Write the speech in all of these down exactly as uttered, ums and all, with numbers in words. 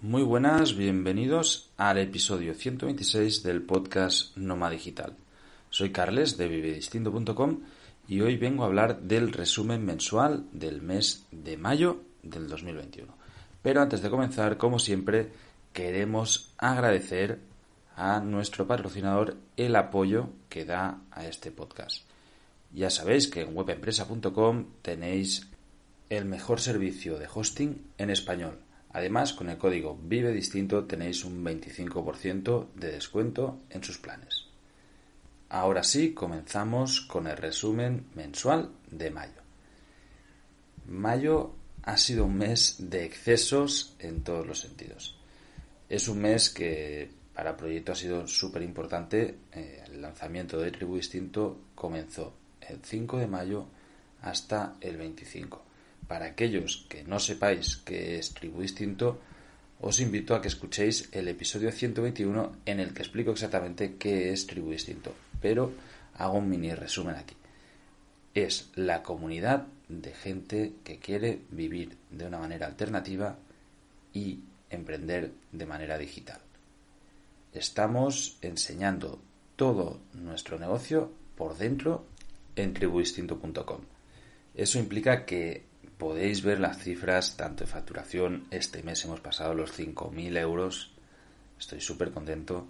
Muy buenas, bienvenidos al episodio ciento veintiséis del podcast Nómada Digital. Soy Carles de vive distinto punto com y hoy vengo a hablar del resumen mensual del mes de mayo del dos mil veintiuno. Pero antes de comenzar, como siempre, queremos agradecer a nuestro patrocinador el apoyo que da a este podcast. Ya sabéis que en web empresa punto com tenéis el mejor servicio de hosting en español. Además, con el código Vive Distinto tenéis un veinticinco por ciento de descuento en sus planes. Ahora sí, comenzamos con el resumen mensual de mayo. Mayo ha sido un mes de excesos en todos los sentidos. Es un mes que para el proyecto ha sido súper importante. El lanzamiento de Tribu Distinto comenzó el cinco de mayo hasta el veinticinco. Para aquellos que no sepáis qué es Tribu Distinto, os invito a que escuchéis el episodio ciento veintiuno en el que explico exactamente qué es Tribu Distinto, pero hago un mini resumen aquí. Es la comunidad de gente que quiere vivir de una manera alternativa y emprender de manera digital. Estamos enseñando todo nuestro negocio por dentro en tribu instinto punto com. Eso implica que podéis ver las cifras tanto de facturación, este mes hemos pasado los cinco mil euros, estoy súper contento,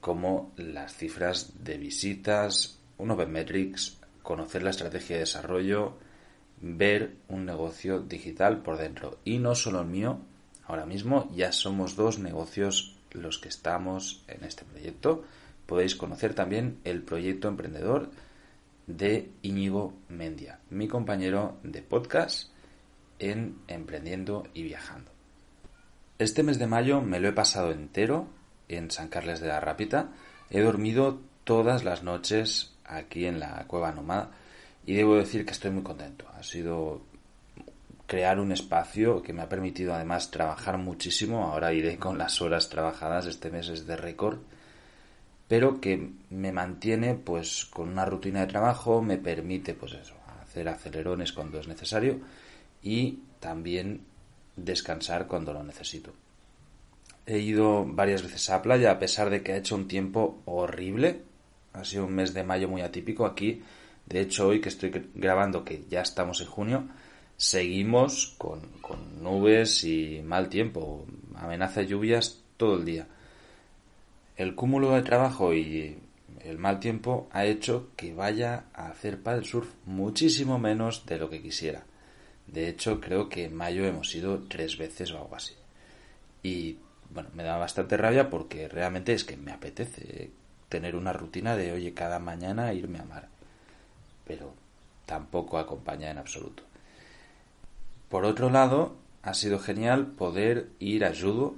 como las cifras de visitas, un Open Metrics, conocer la estrategia de desarrollo, ver un negocio digital por dentro. Y no solo el mío, ahora mismo ya somos dos negocios los que estamos en este proyecto. Podéis conocer también el proyecto emprendedor de Íñigo Mendia, mi compañero de podcast en Emprendiendo y Viajando. Este mes de mayo me lo he pasado entero en San Carles de la Rápita. He dormido todas las noches aquí en la Cueva Nómada y debo decir que estoy muy contento. Ha sido crear un espacio que me ha permitido además trabajar muchísimo. Ahora iré con las horas trabajadas, este mes es de récord, pero que me mantiene pues con una rutina de trabajo, me permite pues eso, hacer acelerones cuando es necesario y también descansar cuando lo necesito. He ido varias veces a la playa a pesar de que ha hecho un tiempo horrible, ha sido un mes de mayo muy atípico aquí. De hecho, hoy que estoy grabando, que ya estamos en junio, seguimos con, con nubes y mal tiempo, amenaza de lluvias todo el día. El cúmulo de trabajo y el mal tiempo ha hecho que vaya a hacer paddle surf muchísimo menos de lo que quisiera. De hecho, creo que en mayo hemos ido tres veces o algo así. Y bueno, me da bastante rabia porque realmente es que me apetece tener una rutina de, oye, cada mañana irme a mar. Pero tampoco acompaña en absoluto. Por otro lado, ha sido genial poder ir a judo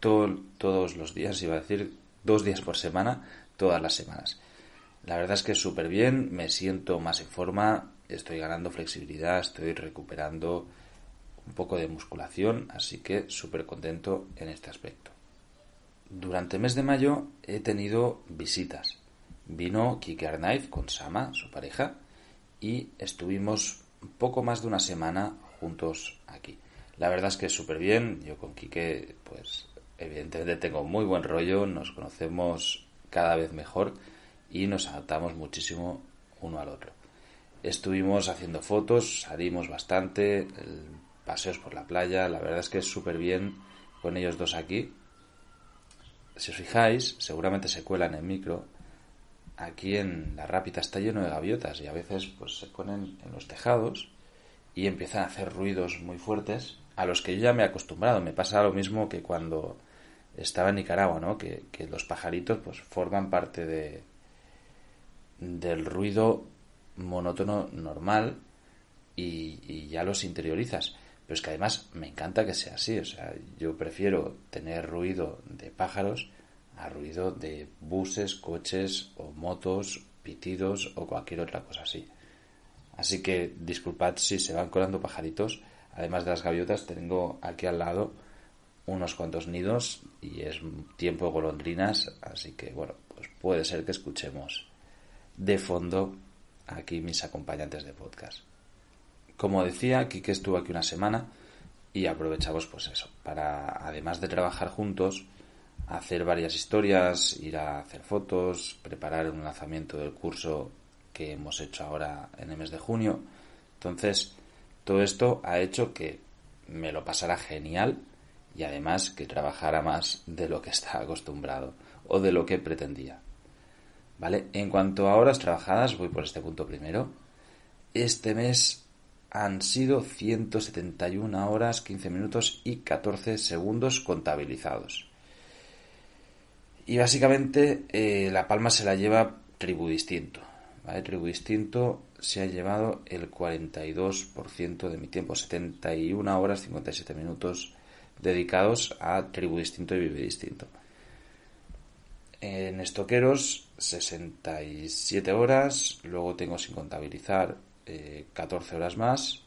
Todo, todos los días, iba a decir dos días por semana, todas las semanas. La verdad es que súper bien, me siento más en forma, estoy ganando flexibilidad, estoy recuperando un poco de musculación, así que súper contento en este aspecto. Durante el mes de mayo he tenido visitas. Vino Kike Arnáiz con Sama, su pareja, y estuvimos poco más de una semana juntos aquí. La verdad es que súper bien, yo con Kike pues evidentemente tengo muy buen rollo, nos conocemos cada vez mejor y nos adaptamos muchísimo uno al otro. Estuvimos haciendo fotos, salimos bastante, paseos por la playa, la verdad es que es súper bien con ellos dos aquí. Si os fijáis, seguramente se cuelan el micro, aquí en la Ràpita está lleno de gaviotas y a veces pues se ponen en los tejados y empiezan a hacer ruidos muy fuertes a los que yo ya me he acostumbrado. Me pasa lo mismo que cuando estaba en Nicaragua, ¿no? Que, que los pajaritos pues forman parte de del ruido monótono normal y, y ya los interiorizas. Pero es que además me encanta que sea así. O sea, yo prefiero tener ruido de pájaros a ruido de buses, coches o motos, pitidos o cualquier otra cosa así. Así que disculpad si se van colando pajaritos. Además de las gaviotas, tengo aquí al lado unos cuantos nidos y es tiempo de golondrinas, así que bueno, pues puede ser que escuchemos de fondo aquí mis acompañantes de podcast. Como decía, Kike estuvo aquí una semana y aprovechamos pues eso, para además de trabajar juntos, hacer varias historias, ir a hacer fotos, preparar un lanzamiento del curso que hemos hecho ahora en el mes de junio. Entonces, todo esto ha hecho que me lo pasara genial y además que trabajara más de lo que estaba acostumbrado o de lo que pretendía. ¿Vale? En cuanto a horas trabajadas, voy por este punto primero. Este mes han sido ciento setenta y una horas, quince minutos y catorce segundos contabilizados. Y básicamente eh, la palma se la lleva Tribu Distinto, ¿vale? Tribu Distinto se ha llevado el cuarenta y dos por ciento de mi tiempo, setenta y una horas, cincuenta y siete minutos dedicados a Tribu Distinto y Vive Distinto. En estoqueros, sesenta y siete horas, luego tengo sin contabilizar eh, catorce horas más.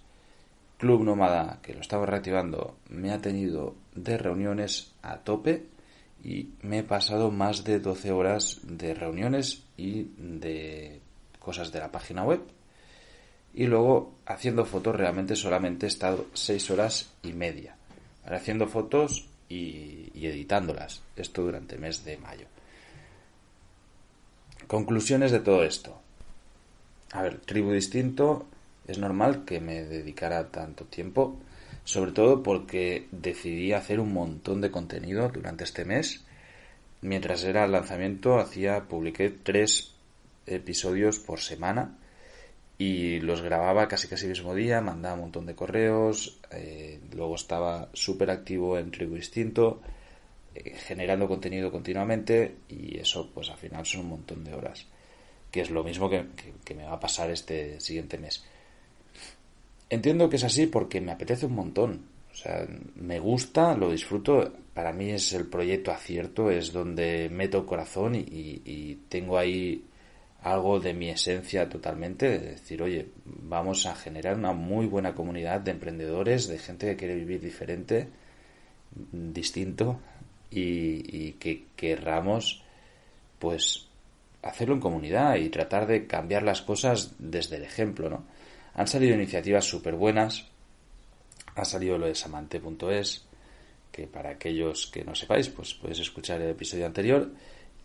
Club Nómada, que lo estaba reactivando, me ha tenido de reuniones a tope y me he pasado más de doce horas de reuniones y de cosas de la página web. Y luego, haciendo fotos, realmente solamente he estado seis horas y media haciendo fotos y, y editándolas, esto durante el mes de mayo. Conclusiones de todo esto. A ver, Tribu Distinto, es normal que me dedicara tanto tiempo, sobre todo porque decidí hacer un montón de contenido durante este mes. Mientras era el lanzamiento, hacía, publiqué tres episodios por semana y los grababa casi casi el mismo día, mandaba un montón de correos, eh, luego estaba súper activo en Tribu Distinto, eh, generando contenido continuamente, y eso pues al final son un montón de horas, que es lo mismo que, que, que me va a pasar este siguiente mes. Entiendo que es así porque me apetece un montón, o sea, me gusta, lo disfruto, para mí es el proyecto acierto, es donde meto corazón y, y, y tengo ahí algo de mi esencia totalmente, de decir, oye, vamos a generar una muy buena comunidad de emprendedores, de gente que quiere vivir diferente, distinto, y, y que querramos pues hacerlo en comunidad y tratar de cambiar las cosas desde el ejemplo, ¿no? Han salido iniciativas súper buenas, ha salido lo de Samante punto es, que para aquellos que no sepáis, pues podéis escuchar el episodio anterior.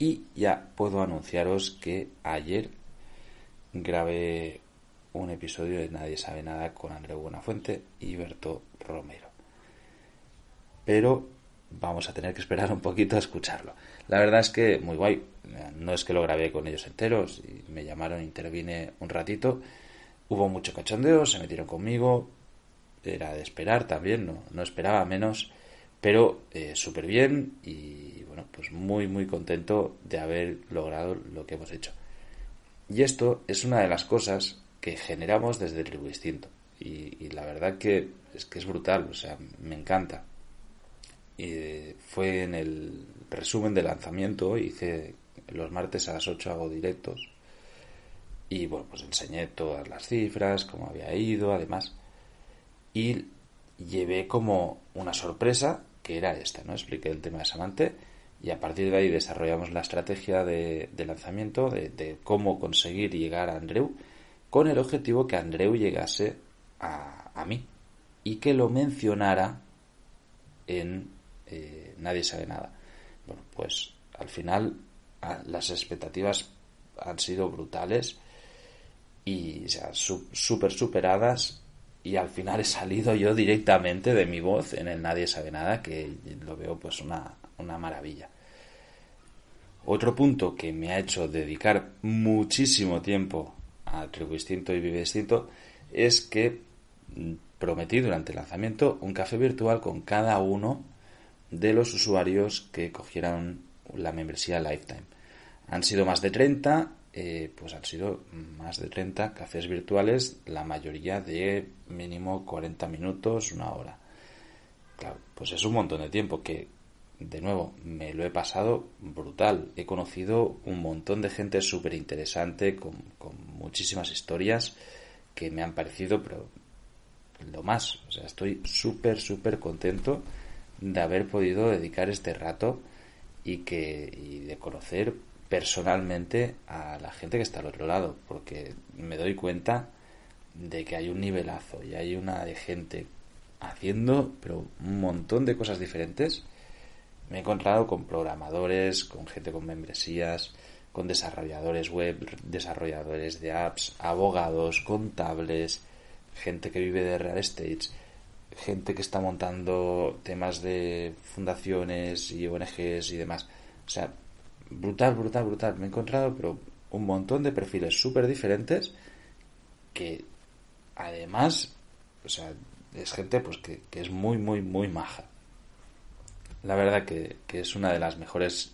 Y ya puedo anunciaros que ayer grabé un episodio de Nadie Sabe Nada con Andreu Buenafuente y Berto Romero. Pero vamos a tener que esperar un poquito a escucharlo. La verdad es que muy guay. No es que lo grabé con ellos enteros. Y me llamaron, intervine un ratito. Hubo mucho cachondeo, se metieron conmigo. Era de esperar también, no, no esperaba menos. Pero eh, súper bien y bueno, pues muy muy contento de haber logrado lo que hemos hecho. Y esto es una de las cosas que generamos desde Tribu Distinto. Y, y la verdad que es que es brutal, o sea, me encanta. Eh, fue en el resumen del lanzamiento, hice los martes a las ocho hago directos. Y bueno, pues enseñé todas las cifras, cómo había ido, además. Y llevé como una sorpresa que era esta, ¿no? Expliqué el tema de Samante y a partir de ahí desarrollamos la estrategia de, de lanzamiento de, de cómo conseguir llegar a Andreu, con el objetivo que Andreu llegase a, a mí y que lo mencionara en eh, Nadie Sabe Nada. Bueno, pues al final a, las expectativas han sido brutales y o sea, su, super superadas. Y al final he salido yo directamente de mi voz en el Nadie Sabe Nada, que lo veo pues una, una maravilla. Otro punto que me ha hecho dedicar muchísimo tiempo a Tribu Distinto y Vive Distinto es que prometí durante el lanzamiento un café virtual con cada uno de los usuarios que cogieran la membresía Lifetime. Han sido más de treinta eh, pues han sido más de treinta cafés virtuales, la mayoría de mínimo cuarenta minutos, una hora. Claro, pues es un montón de tiempo que, de nuevo, me lo he pasado brutal. He conocido un montón de gente súper interesante, con, con muchísimas historias que me han parecido, pero lo más. O sea, estoy súper, súper contento de haber podido dedicar este rato y, que, y de conocer personalmente a la gente que está al otro lado, porque me doy cuenta de que hay un nivelazo y hay una de gente haciendo pero un montón de cosas diferentes. Me he encontrado con programadores, con gente con membresías, con desarrolladores web, desarrolladores de apps, abogados, contables, gente que vive de real estate, gente que está montando temas de fundaciones y O N Ges y demás. O sea, brutal, brutal, brutal. Me he encontrado pero un montón de perfiles súper diferentes que además, o sea, es gente pues que, que es muy, muy, muy maja. La verdad que, que es una de las mejores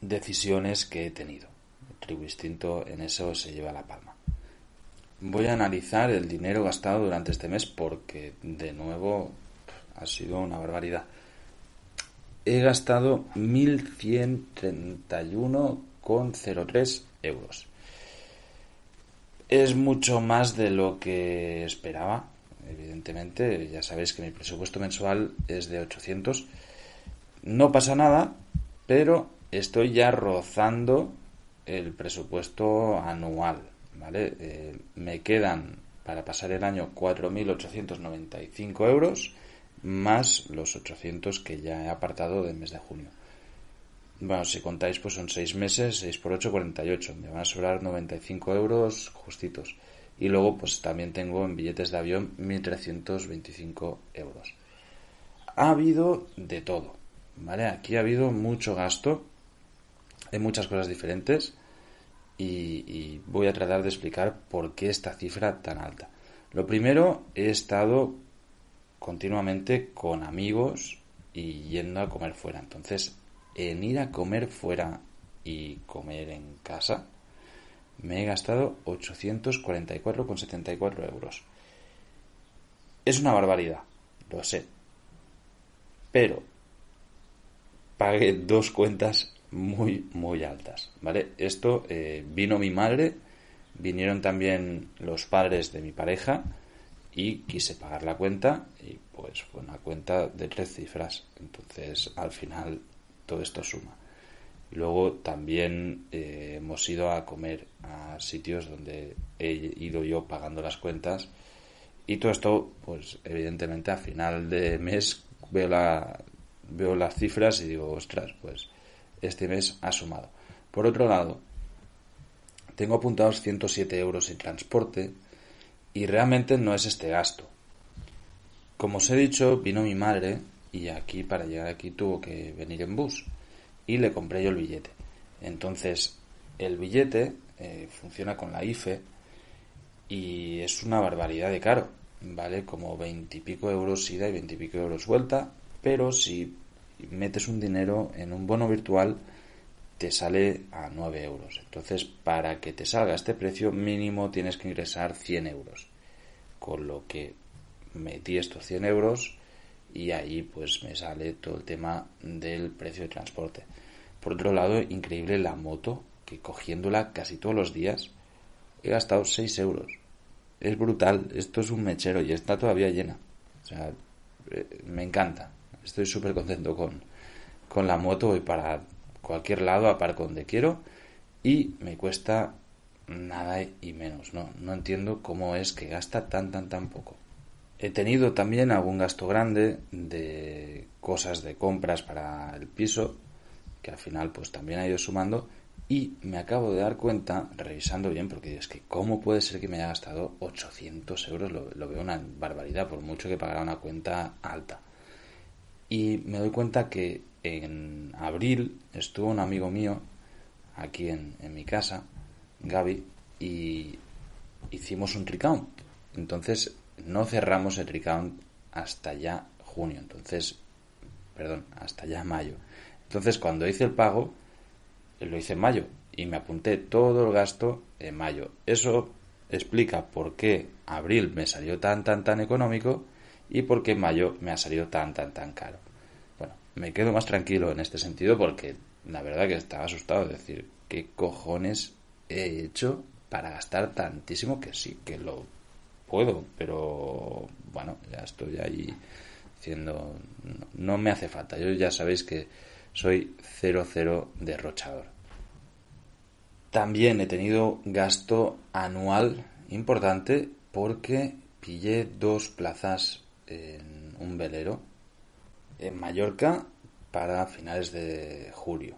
decisiones que he tenido. El Tribu Distinto en eso se lleva la palma. Voy a analizar el dinero gastado durante este mes porque, de nuevo, ha sido una barbaridad. He gastado mil ciento treinta y uno coma cero tres euros. Es mucho más de lo que esperaba, evidentemente. Ya sabéis que mi presupuesto mensual es de ochocientos. No pasa nada, pero estoy ya rozando el presupuesto anual, ¿vale? Eh, me quedan para pasar el año cuatro mil ochocientos noventa y cinco euros más los ochocientos que ya he apartado del mes de junio. Bueno, si contáis, pues son seis meses, seis por ocho, cuarenta y ocho. Me van a sobrar noventa y cinco euros justitos. Y luego, pues también tengo en billetes de avión mil trescientos veinticinco euros. Ha habido de todo, ¿vale? Aquí ha habido mucho gasto en muchas cosas diferentes y, y voy a tratar de explicar por qué esta cifra tan alta. Lo primero, he estado continuamente con amigos y yendo a comer fuera. Entonces, en ir a comer fuera y comer en casa, me he gastado ochocientos cuarenta y cuatro coma setenta y cuatro euros. Es una barbaridad, lo sé. Pero pagué dos cuentas muy, muy altas, ¿vale? Esto eh, vino mi madre, vinieron también los padres de mi pareja y quise pagar la cuenta y pues fue una cuenta de tres cifras. Entonces, al final, todo esto suma. Luego también eh, hemos ido a comer a sitios donde he ido yo pagando las cuentas y todo esto, pues evidentemente a final de mes veo, la, veo las cifras y digo, ostras, pues este mes ha sumado. Por otro lado, tengo apuntados ciento siete euros en transporte y realmente no es este gasto. Como os he dicho, vino mi madre y aquí para llegar aquí tuvo que venir en bus. Y le compré yo el billete. Entonces, el billete eh, funciona con la I F E y es una barbaridad de caro. Vale como veinte y pico euros ida y veinte y pico euros vuelta. Pero si metes un dinero en un bono virtual, te sale a nueve euros. Entonces, para que te salga este precio mínimo, tienes que ingresar cien euros. Con lo que metí estos cien euros... y ahí pues me sale todo el tema del precio de transporte. Por otro lado, increíble la moto, que cogiéndola casi todos los días he gastado seis euros. Es brutal, esto es un mechero y está todavía llena. O sea, me encanta, estoy súper contento con, con la moto. Voy para cualquier lado, aparco donde quiero y me cuesta nada y menos. No, no entiendo cómo es que gasta tan tan tan poco. He tenido también algún gasto grande de cosas de compras para el piso, que al final pues también ha ido sumando, y me acabo de dar cuenta, revisando bien, porque es que cómo puede ser que me haya gastado ochocientos euros, lo, lo veo una barbaridad, por mucho que pagara una cuenta alta. Y me doy cuenta que en abril estuvo un amigo mío aquí en, en mi casa, Gaby, y hicimos un recount. Entonces, no cerramos el recount hasta ya junio, entonces, perdón, hasta ya mayo. Entonces, cuando hice el pago, lo hice en mayo, y me apunté todo el gasto en mayo. Eso explica por qué abril me salió tan tan tan económico y por qué mayo me ha salido tan tan tan caro. Bueno, me quedo más tranquilo en este sentido porque la verdad que estaba asustado de decir qué cojones he hecho para gastar tantísimo, que sí que lo puedo, pero bueno, ya estoy ahí diciendo no, no me hace falta. Yo ya sabéis que soy cero cero derrochador. También he tenido gasto anual importante porque pillé dos plazas en un velero en Mallorca para finales de julio.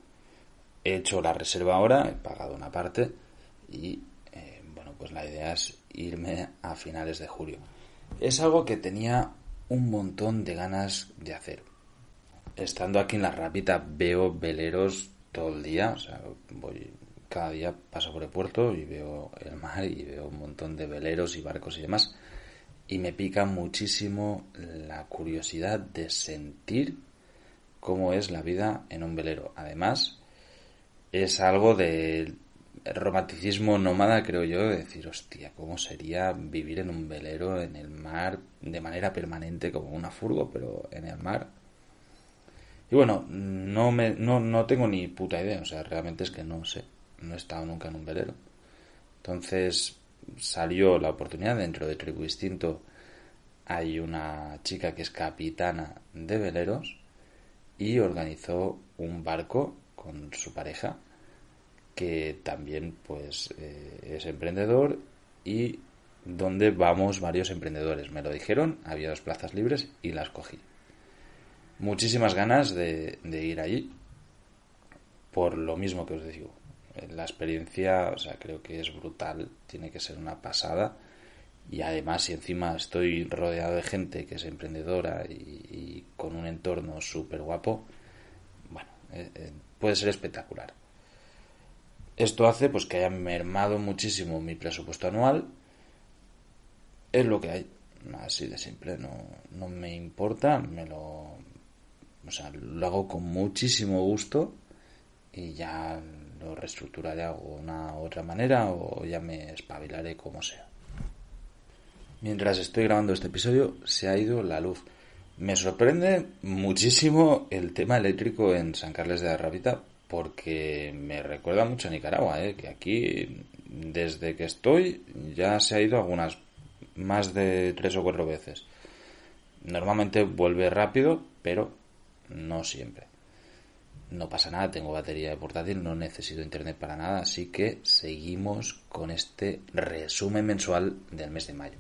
He hecho la reserva ahora, he pagado una parte y eh, bueno, pues la idea es irme a finales de julio. Es algo que tenía un montón de ganas de hacer. Estando aquí en La Rápita veo veleros todo el día, o sea, voy... Cada día paso por el puerto y veo el mar y veo un montón de veleros y barcos y demás. Y me pica muchísimo la curiosidad de sentir cómo es la vida en un velero. Además, es algo del romanticismo nómada, creo yo, de decir, hostia, cómo sería vivir en un velero, en el mar, de manera permanente, como una furgo, pero en el mar. Y bueno, no, me, no, no tengo ni puta idea, o sea, realmente es que no sé. No he estado nunca en un velero. Entonces salió la oportunidad. Dentro de Tribu Distinto hay una chica que es capitana de veleros y organizó un barco con su pareja, que también pues eh, es emprendedor, y donde vamos varios emprendedores. Me lo dijeron, había dos plazas libres y las cogí. Muchísimas ganas de, de ir allí, por lo mismo que os digo. La experiencia, o sea, creo que es brutal, tiene que ser una pasada. Y además, si encima estoy rodeado de gente que es emprendedora y, y con un entorno súper guapo, bueno, eh, eh, puede ser espectacular. Esto hace pues que haya mermado muchísimo mi presupuesto anual. Es lo que hay, así de simple, no, no me importa, me lo, o sea, lo hago con muchísimo gusto y ya lo reestructuraré de una u otra manera o ya me espabilaré como sea. Mientras estoy grabando este episodio se ha ido la luz. Me sorprende muchísimo el tema eléctrico en San Carles de la Rápita porque me recuerda mucho a Nicaragua, ¿eh? Que aquí desde que estoy ya se ha ido algunas más de tres o cuatro veces. Normalmente vuelve rápido, pero no siempre. No pasa nada, tengo batería de portátil, no necesito internet para nada, así que seguimos con este resumen mensual del mes de mayo.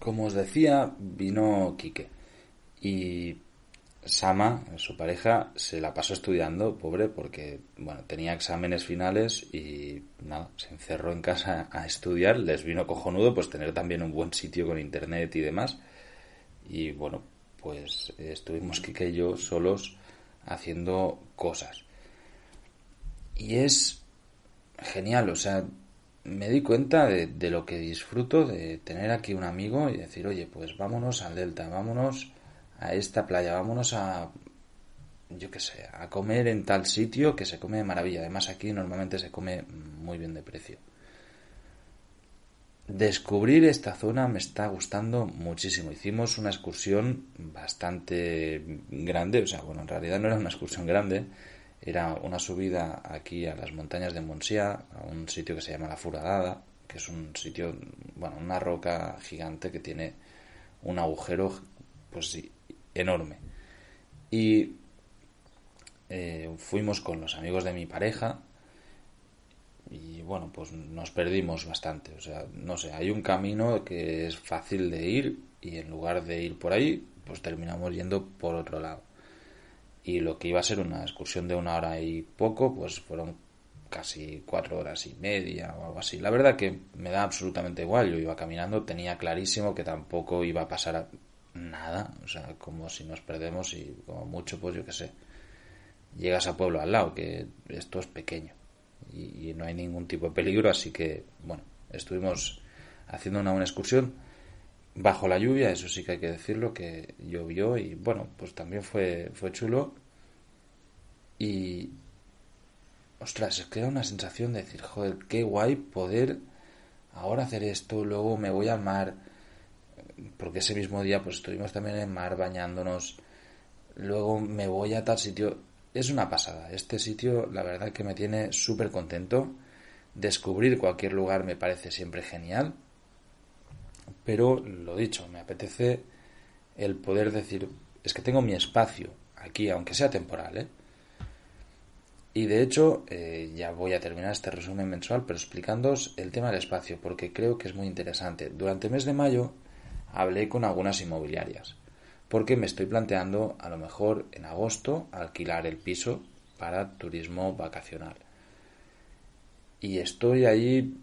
Como os decía, vino Kike y Sama, su pareja, se la pasó estudiando, pobre, porque bueno, tenía exámenes finales y nada, se encerró en casa a estudiar. Les vino cojonudo pues tener también un buen sitio con internet y demás. Y bueno, pues estuvimos Kike y yo solos haciendo cosas y es genial, o sea, me di cuenta de, de lo que disfruto de tener aquí un amigo y decir, oye, pues vámonos al Delta, vámonos a esta playa, vámonos a, yo qué sé, a comer en tal sitio que se come de maravilla. Además aquí normalmente se come muy bien de precio. Descubrir esta zona me está gustando muchísimo. Hicimos una excursión bastante grande, o sea, bueno, en realidad no era una excursión grande, era una subida aquí a las montañas de Montsià, a un sitio que se llama La Foradada, que es un sitio, bueno, una roca gigante que tiene un agujero, pues sí, enorme. Y eh, fuimos con los amigos de mi pareja. Y bueno, pues nos perdimos bastante, o sea, no sé, hay un camino que es fácil de ir y en lugar de ir por ahí, pues terminamos yendo por otro lado. Y lo que iba a ser una excursión de una hora y poco, pues fueron casi cuatro horas y media o algo así. La verdad que me da absolutamente igual, yo iba caminando, tenía clarísimo que tampoco iba a pasar nada, o sea, como si nos perdemos y como mucho, pues yo qué sé, llegas a pueblo al lado, que esto es pequeño. Y no hay ningún tipo de peligro, así que, bueno, estuvimos haciendo una buena excursión bajo la lluvia, eso sí que hay que decirlo, que llovió y, bueno, pues también fue, fue chulo. Y ostras, es que era una sensación de decir, joder, qué guay poder ahora hacer esto, luego me voy al mar, porque ese mismo día pues estuvimos también en el mar bañándonos, luego me voy a tal sitio, es una pasada, este sitio la verdad que me tiene súper contento, descubrir cualquier lugar me parece siempre genial, pero lo dicho, me apetece el poder decir, es que tengo mi espacio aquí, aunque sea temporal, ¿eh? Y de hecho, eh, ya voy a terminar este resumen mensual, pero explicándoos el tema del espacio, porque creo que es muy interesante. Durante el mes de mayo hablé con algunas inmobiliarias, porque me estoy planteando, a lo mejor en agosto, alquilar el piso para turismo vacacional. Y estoy ahí,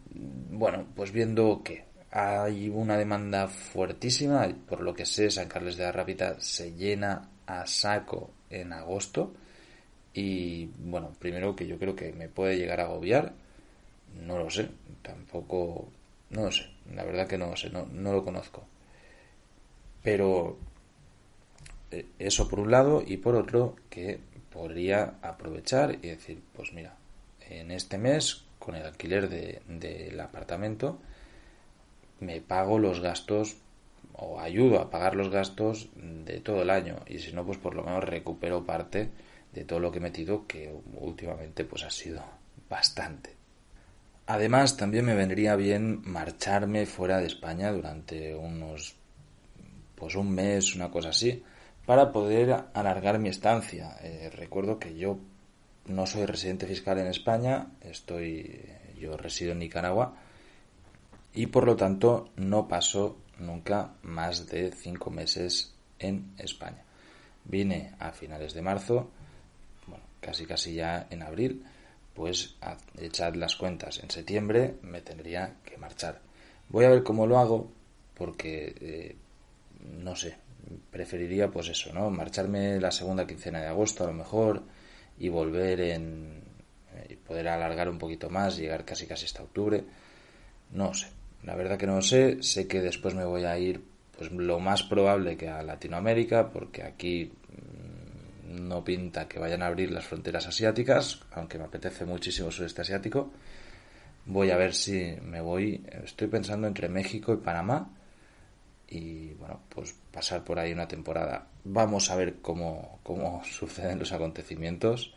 bueno, pues viendo que hay una demanda fuertísima, por lo que sé, San Carles de la Rápita se llena a saco en agosto. Y bueno, primero que yo creo que me puede llegar a agobiar, no lo sé, tampoco, no lo sé, la verdad que no lo sé, no, no lo conozco. Pero eso por un lado, y por otro que podría aprovechar y decir, pues mira, en este mes con el alquiler de, del apartamento me pago los gastos o ayudo a pagar los gastos de todo el año, y si no, pues por lo menos recupero parte de todo lo que he metido, que últimamente pues ha sido bastante. Además, también me vendría bien marcharme fuera de España durante unos, pues un mes, una cosa así, para poder alargar mi estancia. Eh, recuerdo que yo no soy residente fiscal en España, estoy, yo resido en Nicaragua, y por lo tanto no paso nunca más de cinco meses en España. Vine a finales de marzo, casi casi ya en abril, pues echad las cuentas, en septiembre me tendría que marchar. Voy a ver cómo lo hago, porque eh, no sé, preferiría pues eso, ¿no? Marcharme la segunda quincena de agosto a lo mejor, y volver en eh, poder alargar un poquito más, llegar casi casi hasta octubre. No sé, la verdad que no sé, sé que después me voy a ir pues lo más probable que a Latinoamérica, porque aquí no pinta que vayan a abrir las fronteras asiáticas, aunque me apetece muchísimo el sureste asiático. Voy a ver si me voy, estoy pensando entre México y Panamá, y bueno, pues pasar por ahí una temporada. Vamos a ver cómo, cómo suceden los acontecimientos.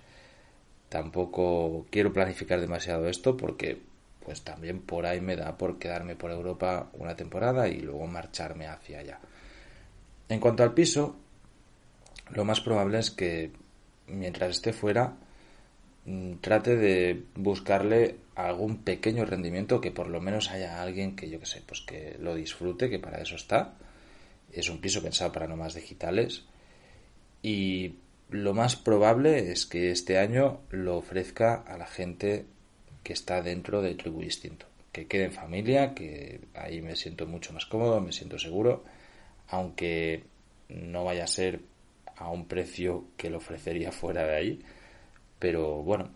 Tampoco quiero planificar demasiado esto, porque pues también por ahí me da por quedarme por Europa una temporada y luego marcharme hacia allá. En cuanto al piso, lo más probable es que mientras esté fuera trate de buscarle algún pequeño rendimiento, que por lo menos haya alguien que yo que sé, pues que lo disfrute, que para eso está. Es un piso pensado para nómadas digitales, y lo más probable es que este año lo ofrezca a la gente que está dentro de Tribu Distinto, que quede en familia, que ahí me siento mucho más cómodo, me siento seguro, aunque no vaya a ser a un precio que lo ofrecería fuera de ahí, pero bueno,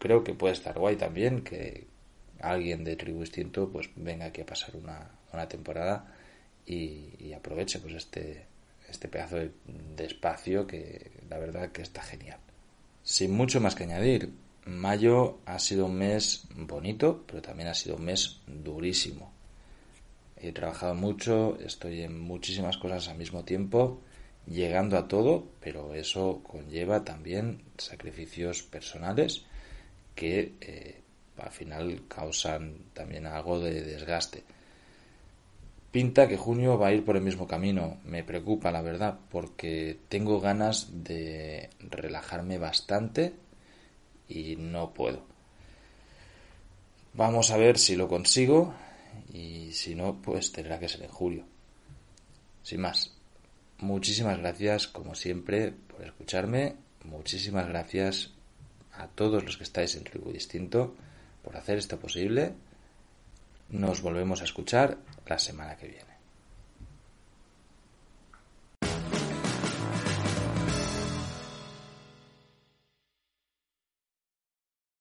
creo que puede estar guay también que alguien de Tribu Distinto pues venga aquí a pasar una, una temporada y, y aproveche pues este, este pedazo de, de espacio, que la verdad que está genial. Sin mucho más que añadir, mayo ha sido un mes bonito, pero también ha sido un mes durísimo. He trabajado mucho, estoy en muchísimas cosas al mismo tiempo, llegando a todo, pero eso conlleva también sacrificios personales que eh, al final causan también algo de desgaste. Pinta que junio va a ir por el mismo camino, me preocupa la verdad, porque tengo ganas de relajarme bastante y no puedo. Vamos a ver si lo consigo, y si no, pues tendrá que ser en julio. Sin más, muchísimas gracias, como siempre, por escucharme. Muchísimas gracias a todos los que estáis en Tribu Distinto por hacer esto posible. Nos volvemos a escuchar la semana que viene.